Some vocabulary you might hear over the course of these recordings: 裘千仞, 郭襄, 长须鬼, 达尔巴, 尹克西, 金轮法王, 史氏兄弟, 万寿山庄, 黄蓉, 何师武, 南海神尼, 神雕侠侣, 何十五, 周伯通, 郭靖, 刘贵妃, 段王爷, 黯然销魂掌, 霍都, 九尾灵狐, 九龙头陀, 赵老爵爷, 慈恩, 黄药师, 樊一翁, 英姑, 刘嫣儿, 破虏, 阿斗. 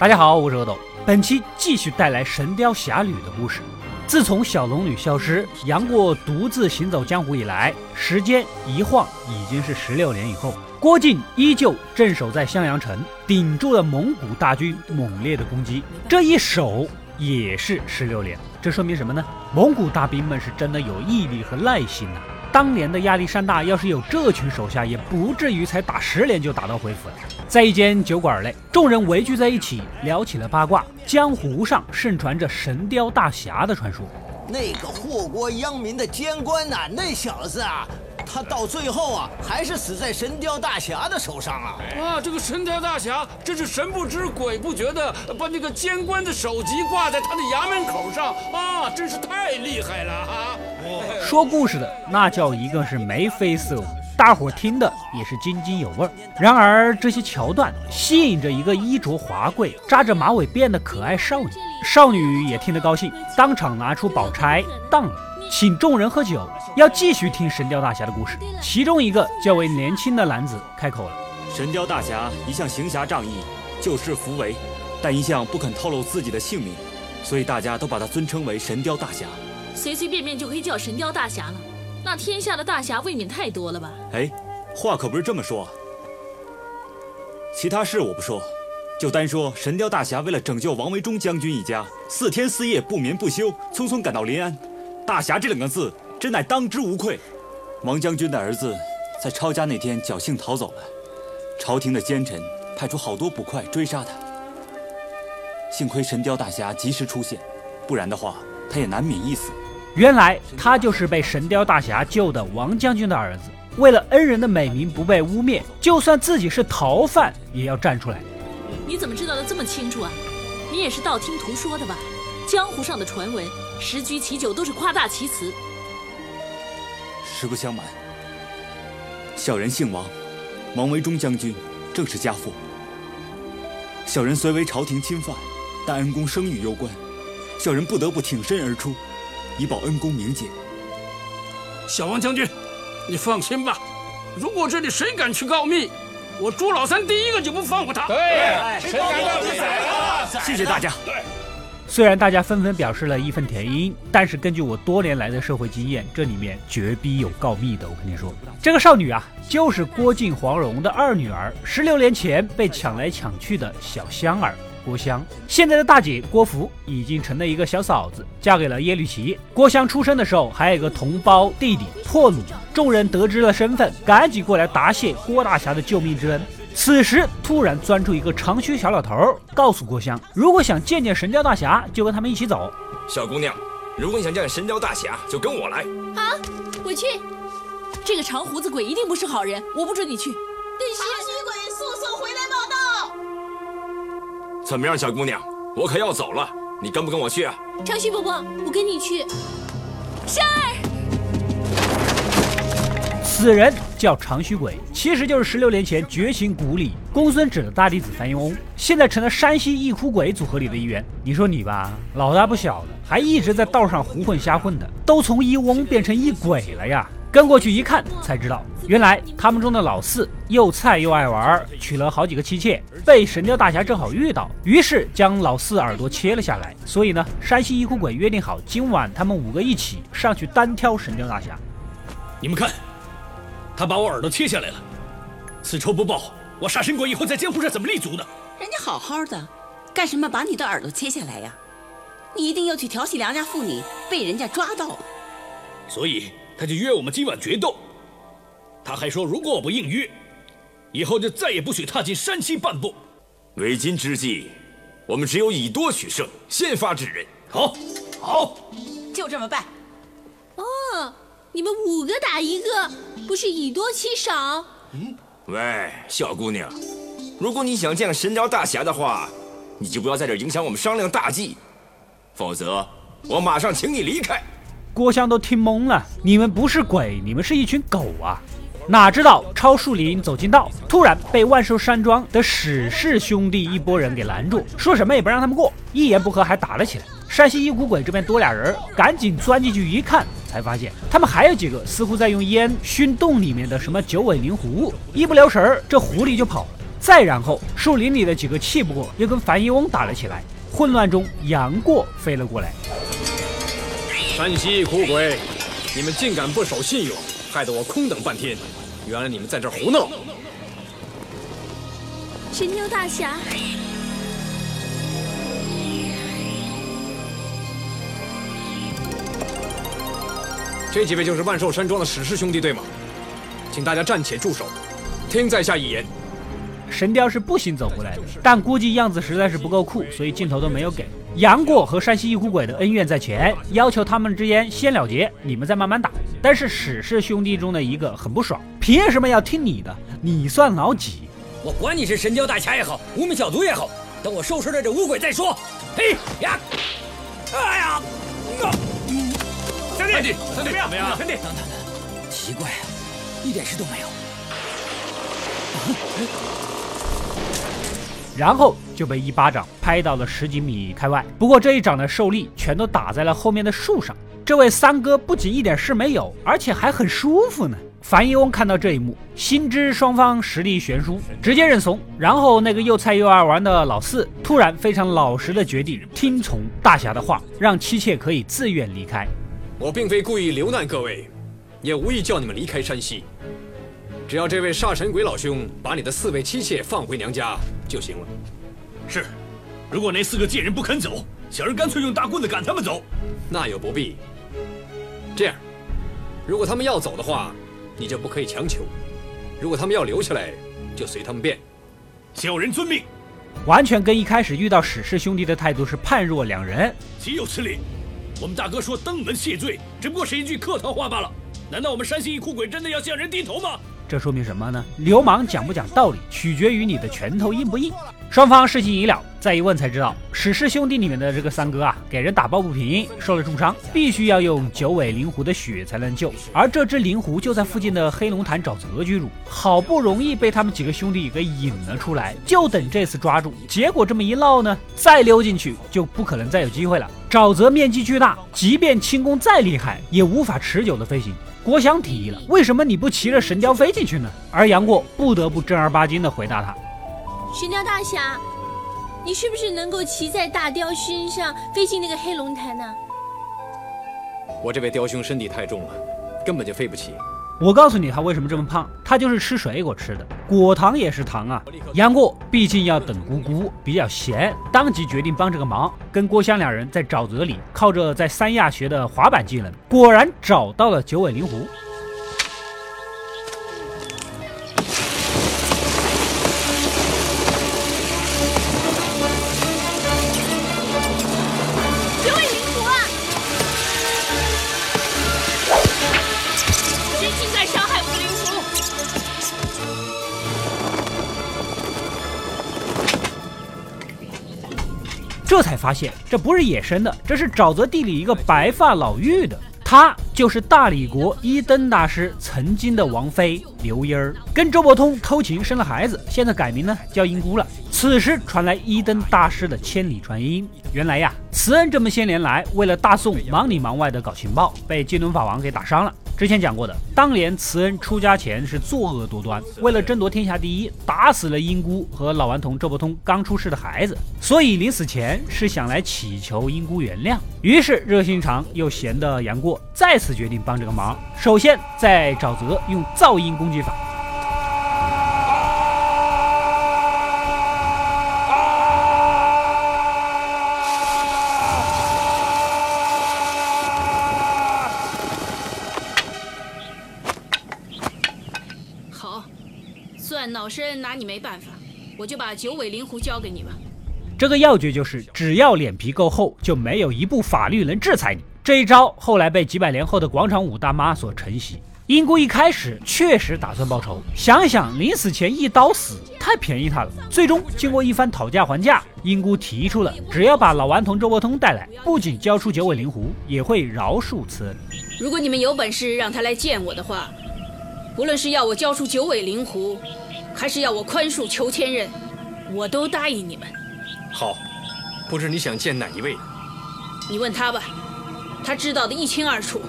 大家好，我是阿斗，本期继续带来《神雕侠侣》的故事。自从小龙女消失，杨过独自行走江湖以来，时间一晃已经是16年以后。郭靖依旧镇守在襄阳城，顶住了蒙古大军猛烈的攻击，这一守也是16年。这说明什么呢？蒙古大兵们是真的有毅力和耐心啊。当年的亚历山大要是有这群手下，也不至于才打10年就打道回府了。在一间酒馆内，众人围聚在一起，聊起了八卦。江湖上盛传着神雕大侠的传说，那个祸国殃民的监官呐，那小子啊，他到最后啊还是死在神雕大侠的手上啊！哇，这个神雕大侠真是神不知鬼不觉的把那个监官的首级挂在他的衙门口上啊，真是太厉害了啊！说故事的那叫一个是眉飞色舞，大伙听的也是津津有味。然而这些桥段吸引着一个衣着华贵、扎着马尾辫的可爱少女，少女也听得高兴，当场拿出宝钗当了，请众人喝酒，要继续听神雕大侠的故事。其中一个较为年轻的男子开口了：神雕大侠一向行侠仗义，救世扶危，但一向不肯透露自己的姓名，所以大家都把他尊称为神雕大侠。随随便便就可以叫神雕大侠了，那天下的大侠未免太多了吧？哎，话可不是这么说。其他事我不说，就单说神雕大侠为了拯救王维忠将军一家，4天4夜不眠不休，匆匆赶到临安。大侠这2个字真乃当之无愧。王将军的儿子在抄家那天侥幸逃走了，朝廷的奸臣派出好多捕快追杀他，幸亏神雕大侠及时出现，不然的话他也难免一死。原来他就是被神雕大侠救的王将军的儿子，为了恩人的美名不被污蔑，就算自己是逃犯也要站出来。你怎么知道的这么清楚啊？你也是道听途说的吧？江湖上的传闻，十居其九都是夸大其词。实不相瞒，小人姓王，王维忠将军正是家父。小人虽为朝廷钦犯，但恩公声誉攸关，小人不得不挺身而出，以保恩公名节。小王将军，你放心吧，如果这里谁敢去告密，我朱老三第一个就不放过他。对，谁敢告密宰了！谢谢大家。对，虽然大家纷纷表示了义愤填膺，但是根据我多年来的社会经验，这里面绝逼有告密的。我跟你说，这个少女啊，就是郭靖黄蓉的二女儿，16年前被抢来抢去的小香儿郭襄。现在的大姐郭芙已经成了一个小嫂子，嫁给了耶律齐。郭襄出生的时候还有一个同胞弟弟破虏，众人得知了身份，赶紧过来答谢郭大侠的救命之恩。此时突然钻出一个长须小老头，告诉郭襄，如果想见见神雕大侠，就跟他们一起走。小姑娘，如果你想见神雕大侠，就跟我来。好，我去。这个长胡子鬼一定不是好人，我不准你去。必须！长须鬼速速回来报道！怎么样，小姑娘，我可要走了，你跟不跟我去啊？长须伯伯，我跟你去。仙儿，此人叫长须鬼，其实就是16年前绝情谷里公孙止的大弟子樊一翁，现在成了山西一哭鬼组合里的一员。你说你吧，老大不小了，还一直在道上胡混瞎混的，都从一翁变成一鬼了呀。跟过去一看才知道，原来他们中的老四又菜又爱玩，娶了好几个妻妾，被神雕大侠正好遇到，于是将老四耳朵切了下来。所以呢，山西一哭鬼约定好今晚他们5个一起上去单挑神雕大侠。你们看，他把我耳朵切下来了，此仇不报，我杀神鬼以后在江湖上怎么立足呢？人家好好的，干什么把你的耳朵切下来呀？你一定要去调戏良家妇女，被人家抓到了，所以他就约我们今晚决斗。他还说，如果我不应约，以后就再也不许踏进山西半步。为今之计，我们只有以多取胜，先发制人。好，好，就这么办。哦，你们5个打1个，不是以多欺少？嗯。喂，小姑娘，如果你想见神雕大侠的话，你就不要在这影响我们商量大计，否则我马上请你离开。郭襄都听懵了，你们不是鬼，你们是一群狗啊！哪知道超树林走近道，突然被万寿山庄的史氏兄弟一拨人给拦住，说什么也不让他们过，一言不合还打了起来。山西一股鬼这边多俩人，赶紧钻进去一看，才发现他们还有几个似乎在用烟熏洞里面的什么9尾灵狐，一不留神这狐狸就跑了。再然后，树林里的几个气不过，又跟樊一翁打了起来。混乱中，杨过飞了过来。山西苦鬼，你们竟敢不守信用，害得我空等半天。原来你们在这胡闹！神牛大侠。 这几位就是万寿山庄的史氏兄弟，对吗？请大家暂且住手，听在下一言。神雕是步行走过来的，但估计样子实在是不够酷，所以镜头都没有给。杨过和山西一孤鬼的恩怨在前，要求他们之间先了结，你们再慢慢打。但是史氏兄弟中的一个很不爽，凭什么要听你的？你算老几？我管你是神雕大侠也好，无名小卒也好，等我收拾了这五鬼再说。嘿呀！哎呀！三弟，怎么样？三弟，等等等，奇怪啊，一点事都没有。然后就被一巴掌拍到了10几米开外。不过这一掌的受力全都打在了后面的树上。这位三哥不仅一点事没有，而且还很舒服呢。樊一翁看到这一幕，心知双方实力悬殊，直接认怂。然后那个又菜又爱玩的老四，突然非常老实的决定听从大侠的话，让妻妾可以自愿离开。 我并非故意留难各位，也无意叫你们离开山西。只要这位煞神鬼老兄把你的4位妻妾放回娘家就行了。是，如果那4个贱人不肯走，小人干脆用大棍子赶他们走。那又不必。这样，如果他们要走的话，你就不可以强求；如果他们要留下来，就随他们便。小人遵命。完全跟一开始遇到史氏兄弟的态度是判若两人，岂有此理！ 我们大哥说登门谢罪，只不过是一句客套话罢了。难道我们山西一哭鬼真的要向人低头吗？这说明什么呢？流氓讲不讲道理，取决于你的拳头硬不硬。双方事情已了，再一问才知道，史氏兄弟里面的这个三哥啊，给人打抱不平，受了重伤，必须要用9尾灵狐的血才能救。而这只灵狐就在附近的黑龙潭沼泽居住，好不容易被他们几个兄弟给引了出来，就等这次抓住。结果这么一捞呢，再溜进去就不可能再有机会了。 沼泽面积巨大，即便轻功再厉害，也无法持久的飞行。国祥提议了，为什么你不骑着神雕飞进去呢？而杨过不得不正儿八经的回答他：“神雕大侠，你是不是能够骑在大雕身上飞进那个黑龙潭呢？”我这位雕兄身体太重了，根本就飞不起。我告诉你，他为什么这么胖，他就是吃水果吃的，果糖也是糖啊。杨过毕竟要等姑姑，比较闲，当即决定帮这个忙。 跟郭襄两人在沼泽里靠着在三亚学的滑板技能，果然找到了9尾灵狐。9尾灵狐啊！真心在伤害我的灵狐。这才发现。 这不是野生的，这是沼泽地里一个白发老妪的，她就是大理国伊登大师曾经的王妃刘嫣儿，跟周伯通偷情生了孩子，现在改名呢叫英姑了。此时传来伊登大师的千里传音，原来呀，慈恩这么些年来为了大宋忙里忙外的搞情报，被金轮法王给打伤了。 之前讲过的，当年慈恩出家前是作恶多端，为了争夺天下第一，打死了英姑和老顽童周伯通刚出世的孩子，所以临死前是想来祈求英姑原谅。于是热心肠又闲的杨过再次决定帮这个忙，首先在沼泽用噪音攻击法。 老身拿你没办法，我就把9尾灵狐交给你吧。这个要诀就是，只要脸皮够厚，就没有一部法律能制裁你。这一招后来被几百年后的广场舞大妈所承袭。英姑一开始确实打算报仇，想想临死前一刀死，太便宜她了。最终经过一番讨价还价，英姑提出了，只要把老顽童周伯通带来，不仅交出9尾灵狐，也会饶恕慈恩。如果你们有本事让他来见我的话，无论是要我交出9尾灵狐。 还是要我宽恕裘千仞，我都答应你们。好，不知你想见哪一位？你问他吧，他知道的一清二楚。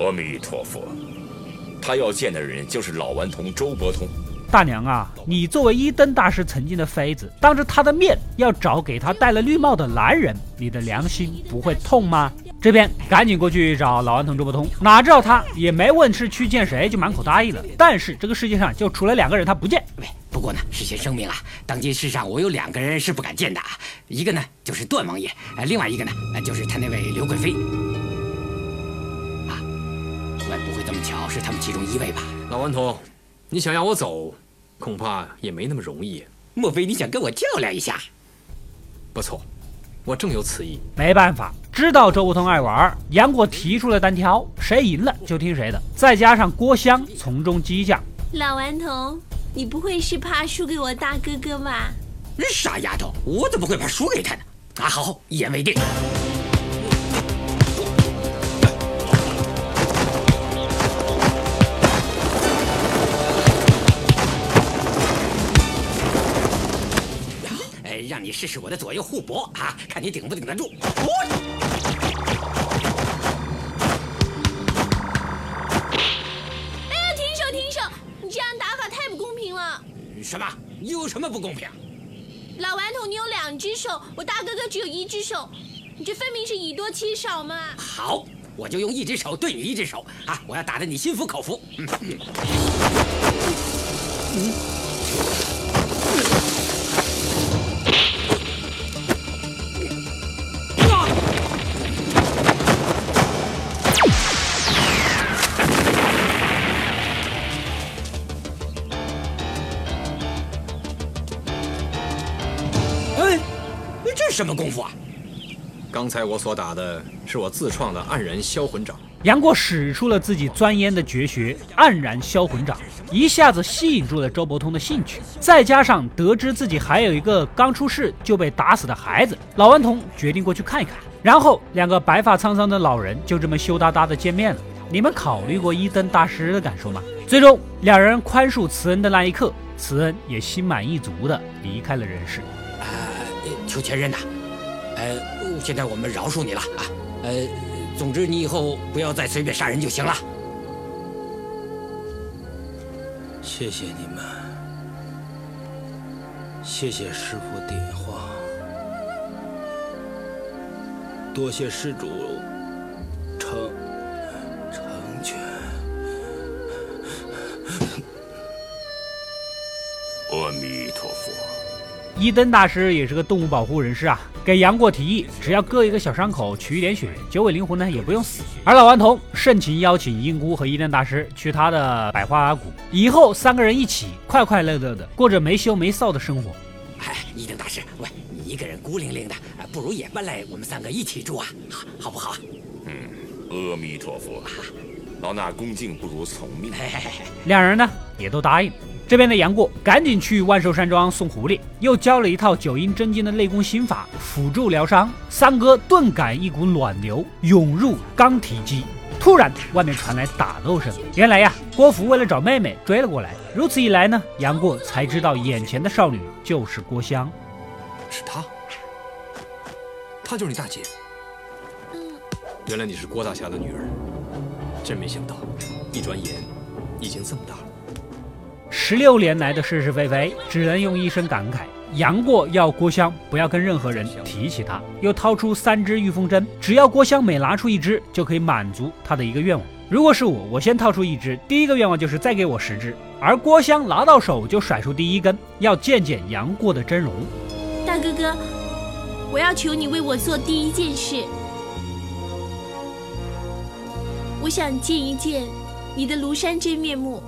阿弥陀佛，他要见的人就是老顽童周伯通。大娘啊，你作为一灯大师曾经的妃子，当着他的面要找给他戴了绿帽的男人，你的良心不会痛吗？这边赶紧过去找老顽童周伯通，哪知道他也没问是去见谁，就满口答应了。但是这个世界上就除了两个人他不见。不过呢，事先声明啊，当今世上我有两个人是不敢见的啊，一个呢就是段王爷，另外一个呢就是他那位刘贵妃。啊，我也不会这么巧是他们其中一位吧？老顽童，你想让我走，恐怕也没那么容易。莫非你想跟我较量一下？不错，我正有此意。没办法。知道周伯通爱玩，杨过提出了单挑，谁赢了就听谁的，再加上郭襄从中激将。老顽童，你不会是怕输给我大哥哥吧？傻丫头，我怎么会怕输给他呢？啊，好，一言为定。让你试试我的左右互搏啊，看你顶不顶得住。哎呀，停手停手！你这样打法太不公平了。什么？有什么不公平？老顽童，你有两只手，我大哥哥只有一只手，你这分明是以多欺少嘛。好，我就用一只手对你一只手啊！我要打得你心服口服。什么功夫啊？刚才我所打的是我自创的黯然销魂掌。杨过使出了自己钻研的绝学黯然销魂掌，一下子吸引住了周伯通的兴趣。再加上得知自己还有一个刚出世就被打死的孩子，老顽童决定过去看一看。然后两个白发苍苍的老人就这么羞答答的见面了。你们考虑过一灯大师的感受吗？最终两人宽恕慈恩的那一刻，慈恩也心满意足的离开了人世。求前任呐，现在我们饶恕你了啊，总之你以后不要再随便杀人就行了。谢谢你们，谢谢师父点化，多谢施主成全。阿弥陀佛。一灯大师也是个动物保护人士啊，给杨过提议，只要割一个小伤口，取一点血，九尾灵魂呢也不用死。而老顽童盛情邀请英姑和一灯大师去他的百花谷，以后三个人一起快快乐乐的过着没羞没臊的生活。哎，一灯大师，喂，你一个人孤零零的，不如也搬来我们三个一起住啊，好不好？阿弥陀佛，老衲恭敬不如从命。两人呢也都答应。这边的杨过赶紧去万寿山庄送狐狸，又教了一套九阴真经的内功心法辅助疗伤。三哥顿感一股暖流涌入刚体肌，突然外面传来打斗声。原来呀，郭芙为了找妹妹追了过来。如此一来呢，杨过才知道眼前的少女就是郭襄。是她，她就是你大姐。原来你是郭大侠的女儿，真没想到，一转眼已经这么大了。16年来的是是非非，只能用一声感慨。杨过要郭襄不要跟任何人提起他，又掏出3支御风针，只要郭襄每拿出一支就可以满足他的一个愿望。如果是我先掏出一支，第一个愿望就是再给我10支。而郭襄拿到手就甩出第1根，要见见杨过的真容。大哥哥，我要求你为我做第一件事，我想见一见你的庐山真面目。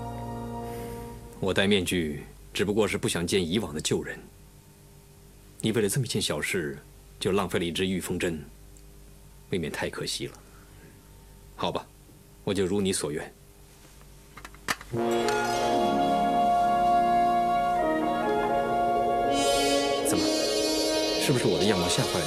我戴面具只不过是不想见以往的旧人，你为了这么一件小事就浪费了1支御风针，未免太可惜了。好吧，我就如你所愿。怎么，是不是我的样貌吓坏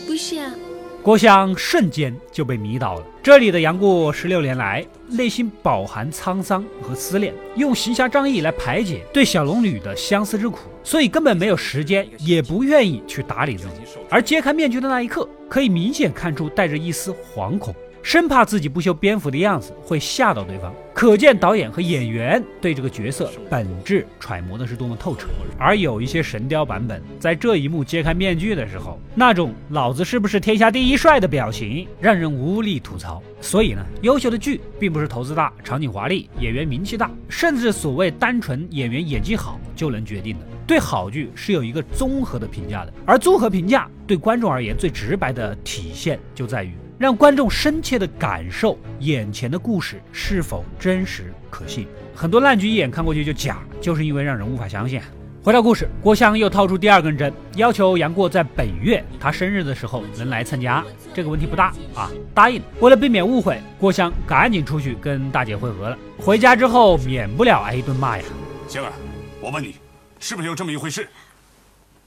你？不是啊。郭襄瞬间就被迷倒了。这里的杨过16年来内心饱含沧桑和思念，用行侠仗义来排解对小龙女的相思之苦，所以根本没有时间，也不愿意去打理自己。而揭开面具的那一刻，可以明显看出带着一丝惶恐，生怕自己不修边幅的样子会吓到对方。可见导演和演员对这个角色本质揣摩的是多么透彻。而有一些神雕版本在这一幕揭开面具的时候，那种老子是不是天下第一帅的表情让人无力吐槽。所以呢，优秀的剧并不是投资大、场景华丽、演员名气大，甚至所谓单纯演员演技好就能决定的。对好剧是有一个综合的评价的，而综合评价对观众而言最直白的体现就在于让观众深切地感受眼前的故事是否真实可信。很多烂剧一眼看过去就假，就是因为让人无法相信。回到故事，郭襄又掏出第二根针，要求杨过在本月他生日的时候能来参加，这个问题不大啊，答应。为了避免误会，郭襄赶紧出去跟大姐会合了。回家之后免不了挨一顿骂呀。香儿，我问你，是不是有这么一回事？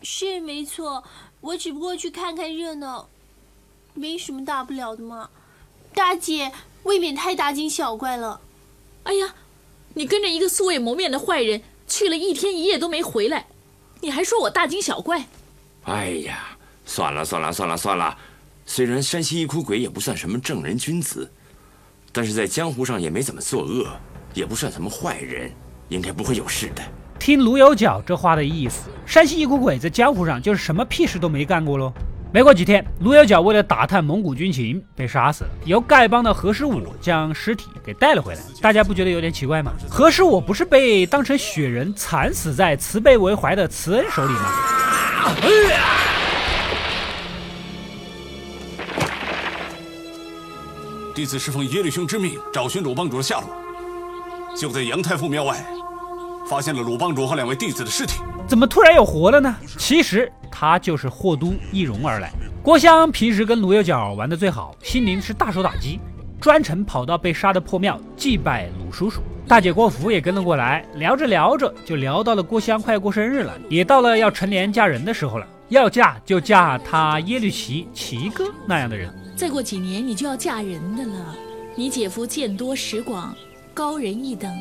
是没错，我只不过去看看热闹，没什么大不了的嘛，大姐未免太大惊小怪了。哎呀，你跟着一个素未谋面的坏人去了一天一夜都没回来，你还说我大惊小怪？哎呀，算了，虽然山西一哭鬼也不算什么正人君子，但是在江湖上也没怎么作恶，也不算什么坏人，应该不会有事的。听卢有角这话的意思，山西一哭鬼在江湖上就是什么屁事都没干过咯。没过几天，卢有角为了打探蒙古军情被杀死了，由丐帮的何十五将尸体给带了回来。大家不觉得有点奇怪吗？何十五不是被当成雪人惨死在慈悲为怀的慈恩手里吗？弟子是奉耶律兄之命找寻鲁帮主的下落，就在杨太傅庙外发现了鲁帮主和两位弟子的尸体。怎么突然又活了呢？其实他就是霍都一荣而来。郭襄平时跟卢有角玩的最好，心灵是大手打击，专程跑到被杀的破庙祭拜鲁叔叔。大姐郭芙也跟了过来，聊着聊着就聊到了郭襄快过生日了，也到了要成年嫁人的时候了，要嫁就嫁他耶律齐齐哥那样的人。再过几年你就要嫁人的了，你姐夫见多识广，高人一等，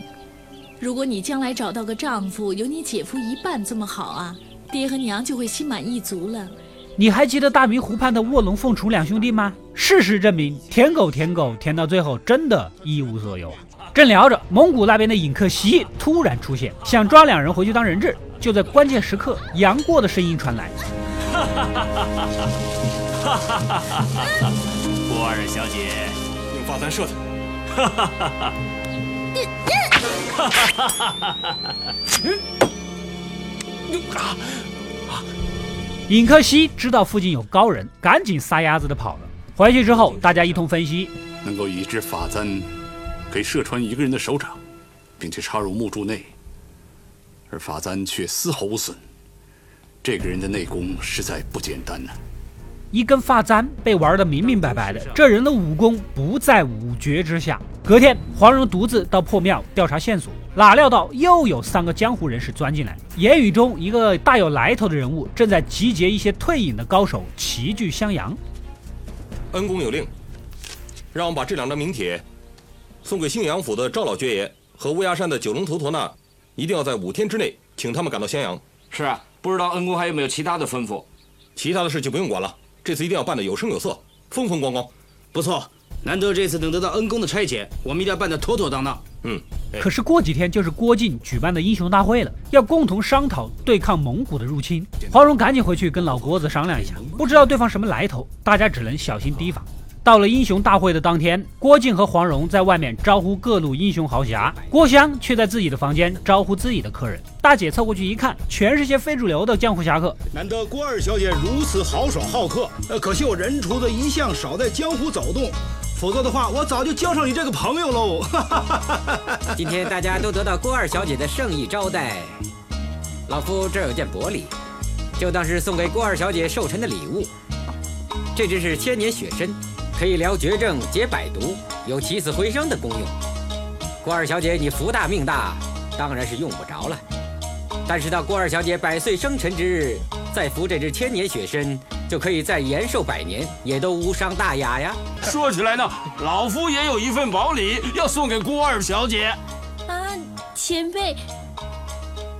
如果你将来找到个丈夫有你姐夫一半这么好啊，爹和娘就会心满意足了。你还记得大明湖畔的卧龙凤雏两兄弟吗？事实证明，舔狗舔到最后真的一无所有啊。正聊着，蒙古那边的尹克西突然出现，想抓两人回去当人质。就在关键时刻，杨过的声音传来：“郭二小姐，用发弹射他！”哈哈哈哈。哈哈哈哈哈！尹克西知道附近有高人，赶紧撒丫子的跑了。回去之后，大家一通分析，能够以一支法簪可以射穿一个人的手掌，并且插入木柱内，而法簪却丝毫无损，这个人的内功实在不简单呢。一根发簪被玩得明明白白的，这人的武功不在五绝之下。隔天，黄蓉独自到破庙调查线索，哪料到又有3个江湖人士钻进来。言语中，一个大有来头的人物正在集结一些退隐的高手，齐聚襄阳。恩公有令，让我们把这2张名帖送给兴阳府的赵老爵爷和乌鸦山的九龙头陀那，一定要在5天之内请他们赶到襄阳。是啊，不知道恩公还有没有其他的吩咐？其他的事就不用管了。这次一定要办得有声有色，风风光光。不错，难得这次能得到恩公的差遣，我们一定要办得妥妥当当。可是过几天就是郭靖举办的英雄大会了，要共同商讨对抗蒙古的入侵。黄蓉赶紧回去跟老郭子商量一下，不知道对方什么来头，大家只能小心提防。到了英雄大会的当天，郭靖和黄蓉在外面招呼各路英雄豪侠，郭襄却在自己的房间招呼自己的客人。大姐凑过去一看，全是些非主流的江湖侠客。难得郭二小姐如此豪爽好客，可惜我人厨子一向少在江湖走动，否则的话我早就交上你这个朋友喽。今天大家都得到郭二小姐的盛意招待，老夫这有件薄礼，就当是送给郭二小姐寿辰的礼物。这只是千年雪参，可以疗绝症、解百毒，有起死回生的功用。郭二小姐，你福大命大，当然是用不着了。但是到郭二小姐100岁生辰之日，再服这只千年雪参，就可以再延寿100年，也都无伤大雅呀。说起来呢，老夫也有一份宝礼要送给郭二小姐。啊，前辈，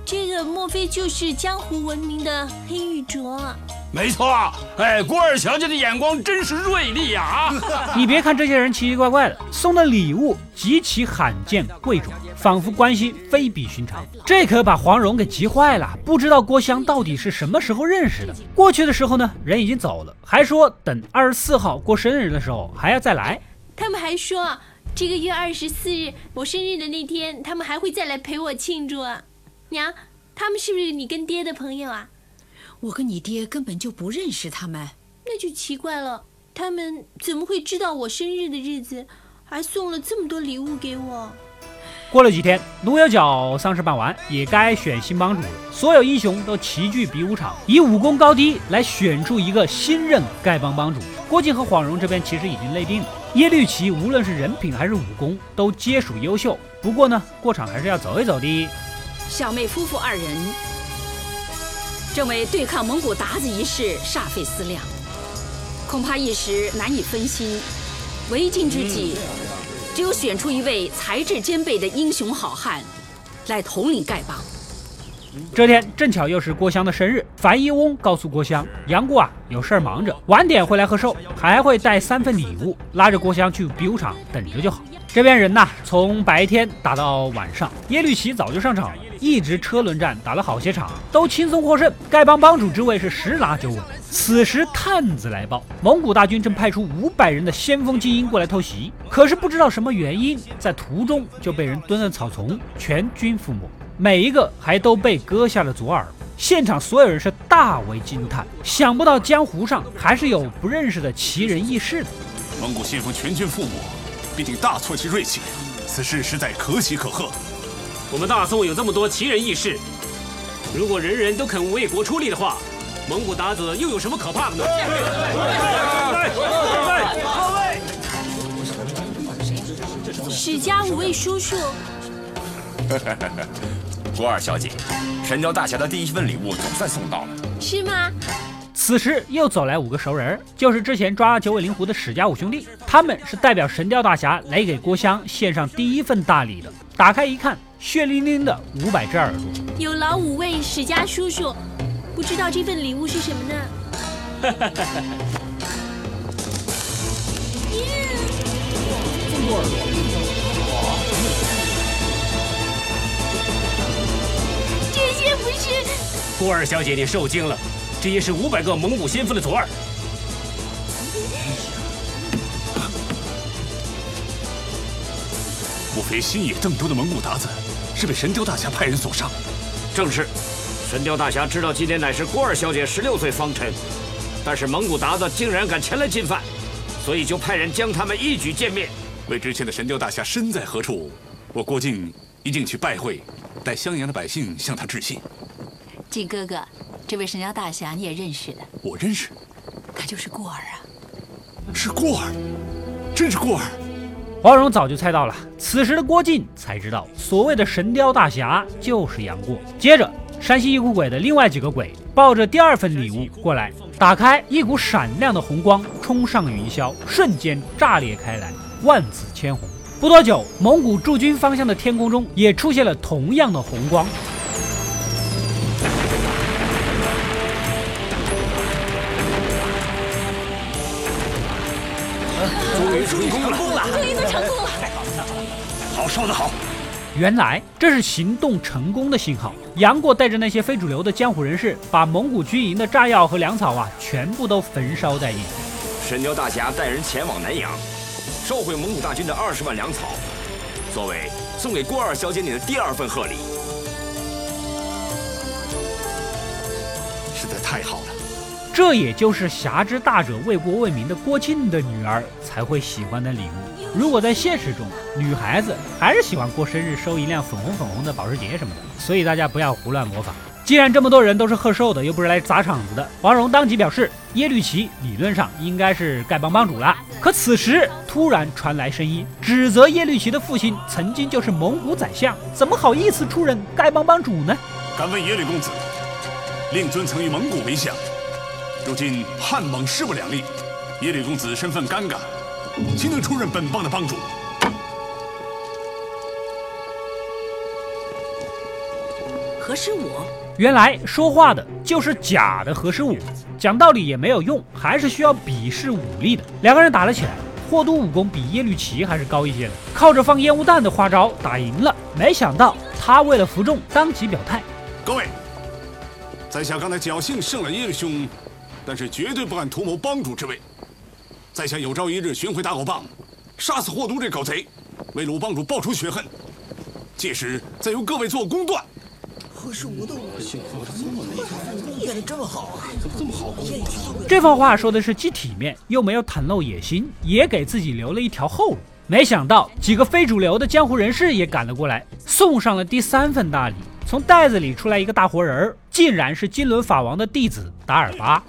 这个莫非就是江湖闻名的黑玉镯啊？没错，哎，郭尔强家的眼光真是锐利啊！你别看这些人奇奇怪怪的，送的礼物极其罕见贵重，仿佛关系非比寻常。这可把黄蓉给急坏了，不知道郭襄到底是什么时候认识的。过去的时候呢，人已经走了，还说等24号过生日的时候还要再来。他们还说这个月24日我生日的那天，他们还会再来陪我庆祝啊。娘，他们是不是你跟爹的朋友啊？我跟你爹根本就不认识他们。那就奇怪了，他们怎么会知道我生日的日子，还送了这么多礼物给我？过了几天，奴有角丧事办完，也该选新帮主了。所有英雄都齐聚比武场，以武功高低来选出一个新任丐帮帮主。郭靖和黄蓉这边其实已经内定了，耶律齐无论是人品还是武功都皆属优秀，不过呢，过场还是要走一走的。小妹夫妇二人正为对抗蒙古鞑子一事煞费思量，恐怕一时难以分心。为今之计，只有选出一位才智兼备的英雄好汉来统领丐帮。这天正巧又是郭襄的生日，樊一翁告诉郭襄，杨过啊有事忙着，晚点回来贺寿，还会带3份礼物，拉着郭襄去比武场等着就好。这边人呢，从白天打到晚上，耶律齐早就上场了，一直车轮战打了好些场，都轻松获胜。丐帮帮主之位是10拿9稳。此时探子来报，蒙古大军正派出500人的先锋精英过来偷袭，可是不知道什么原因，在途中就被人蹲了草丛，全军覆没，每一个还都被割下了左耳。现场所有人是大为惊叹，想不到江湖上还是有不认识的奇人异事的。蒙古先锋全军覆没，必定大挫其锐气，此事实在可喜可贺。我们大宋有这么多奇人异事，如果人人都肯为国出力的话，蒙古鞑子又有什么可怕的呢？史家五位叔叔，郭二小姐，神雕大侠的第1份礼物总算送到了，是吗？此时又走来5个熟人，就是之前抓九尾灵狐的史家5兄弟，他们是代表神雕大侠来给郭襄献上第1份大礼的。打开一看，血淋淋的500只耳朵。有劳5位史家叔叔，不知道这份礼物是什么呢？这些不是……郭二小姐，你受惊了。这也是500个蒙古先锋的左耳。莫非新野邓州的蒙古鞑子是被神雕大侠派人所杀？正是，神雕大侠知道今天乃是郭二小姐16岁方辰，但是蒙古鞑子竟然敢前来进犯，所以就派人将他们一举歼灭。未知前的神雕大侠身在何处，我郭靖一定去拜会，带襄阳的百姓向他致谢。靖哥哥，这位神雕大侠你也认识的？我认识，他就是过儿啊。是过儿，真是过儿。黄蓉早就猜到了，此时的郭靖才知道所谓的神雕大侠就是杨过。接着山西一股鬼的另外几个鬼抱着第2份礼物过来，打开一股闪亮的红光冲上云霄，瞬间炸裂开来，万紫千红。不多久，蒙古驻军方向的天空中也出现了同样的红光。终于成功了！好，说得好。原来这是行动成功的信号。杨过带着那些非主流的江湖人士，把蒙古军营的炸药和粮草啊，全部都焚烧殆尽。神雕大侠带人前往南阳，收回蒙古大军的20万粮草，作为送给郭二小姐你的第2份贺礼。实在太好了。这也就是侠之大者为国为民的郭靖的女儿才会喜欢的礼物。如果在现实中，女孩子还是喜欢过生日收一辆粉红的保时捷什么的，所以大家不要胡乱模仿。既然这么多人都是贺寿的，又不是来砸场子的，黄蓉当即表示，耶律齐理论上应该是丐帮帮主了。可此时突然传来声音，指责耶律齐的父亲曾经就是蒙古宰相，怎么好意思出任丐帮帮主呢？敢问耶律公子，令尊曾与蒙古为相，如今汉蒙势不两立，耶律公子身份尴尬，岂能出任本帮的帮主？何师武，原来说话的就是假的何师武。讲道理也没有用，还是需要比试武力的。两个人打了起来，霍都武功比耶律齐还是高一些的，靠着放烟雾弹的花招打赢了。没想到他为了服众当即表态：各位，在下刚才侥幸胜了耶律兄，但是绝对不敢图谋帮主之位。在下有朝一日寻回大狗棒，杀死霍都这狗贼，为鲁帮主报仇雪恨，届时再由各位做公断。何事无动？练得这么好啊！怎么这么好功啊？这番话说的是既体面又没有袒露野心，也给自己留了一条后路。没想到几个非主流的江湖人士也赶了过来，送上了第三份大礼。从袋子里出来一个大活人，竟然是金轮法王的弟子达尔巴。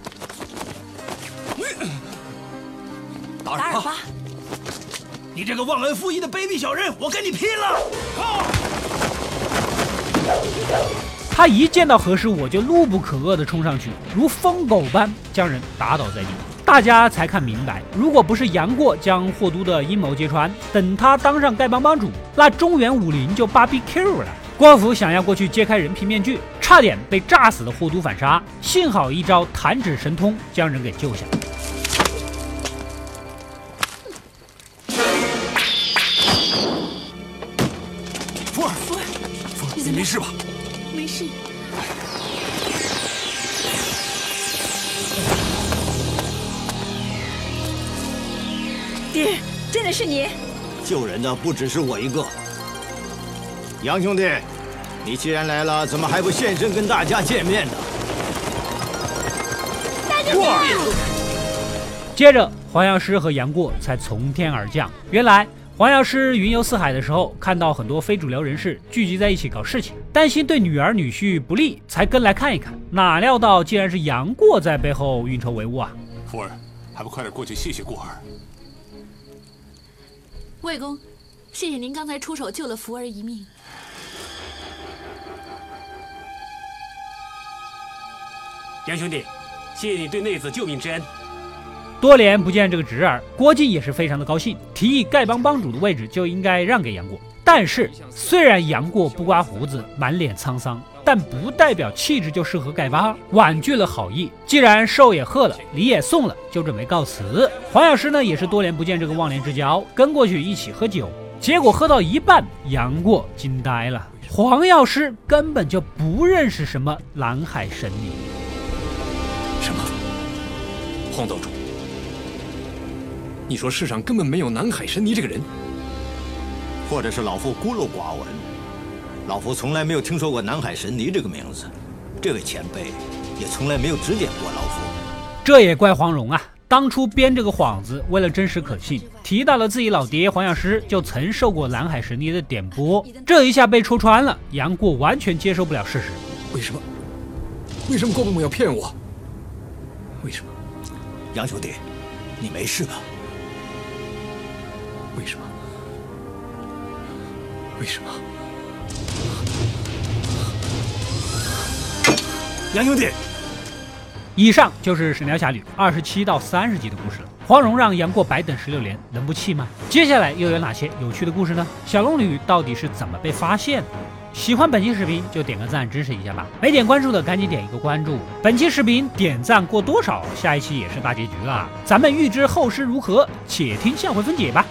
达尔巴，你这个忘恩负义的卑鄙小人，我跟你拼了！他一见到何师我就怒不可遏地冲上去，如疯狗般将人打倒在地。大家才看明白，如果不是杨过将霍都的阴谋揭穿，等他当上丐帮帮主，那中原武林就 BBQ 了。官府想要过去揭开人皮面具，差点被炸死的霍都反杀，幸好一招弹指神通将人给救下。你没事吧？没事。爹，真的是你！救人的不只是我一个。杨兄弟，你既然来了，怎么还不现身跟大家见面呢？大舅爹！接着，黄药师和杨过才从天而降。原来，黄药师云游四海的时候，看到很多非主流人士聚集在一起搞事情，担心对女儿女婿不利，才跟来看一看。哪料到竟然是杨过在背后运筹帷幄啊！福儿，还不快点过去谢谢过儿。魏公，谢谢您刚才出手救了福儿一命。杨兄弟，谢谢你对内子救命之恩。多年不见这个侄儿，郭靖也是非常的高兴，提议丐帮帮主的位置就应该让给杨过。但是虽然杨过不刮胡子，满脸沧桑，但不代表气质就适合丐帮，婉拒了好意。既然寿也贺了，礼也送了，就准备告辞。黄药师呢也是多年不见这个忘年之交，跟过去一起喝酒，结果喝到一半，杨过惊呆了，黄药师根本就不认识什么蓝海神女。什么？黄道主，你说世上根本没有南海神尼这个人，或者是老夫孤陋寡闻，老夫从来没有听说过南海神尼这个名字，这位前辈也从来没有指点过老夫。这也怪黄蓉啊，当初编这个幌子，为了真实可信，提到了自己老爹黄药师就曾受过南海神尼的点拨，这一下被戳穿了，杨过完全接受不了事实。为什么郭伯母要骗我？为什么？杨兄弟，你没事吧？为什么？杨兄弟，以上就是《神雕侠侣》27到30集的故事了。黄蓉让杨过白等16年，能不气吗？接下来又有哪些有趣的故事呢？小龙女到底是怎么被发现的？喜欢本期视频就点个赞支持一下吧，没点关注的赶紧点一个关注。本期视频点赞过多少，下一期也是大结局了，咱们预知后事如何，且听下回分解吧。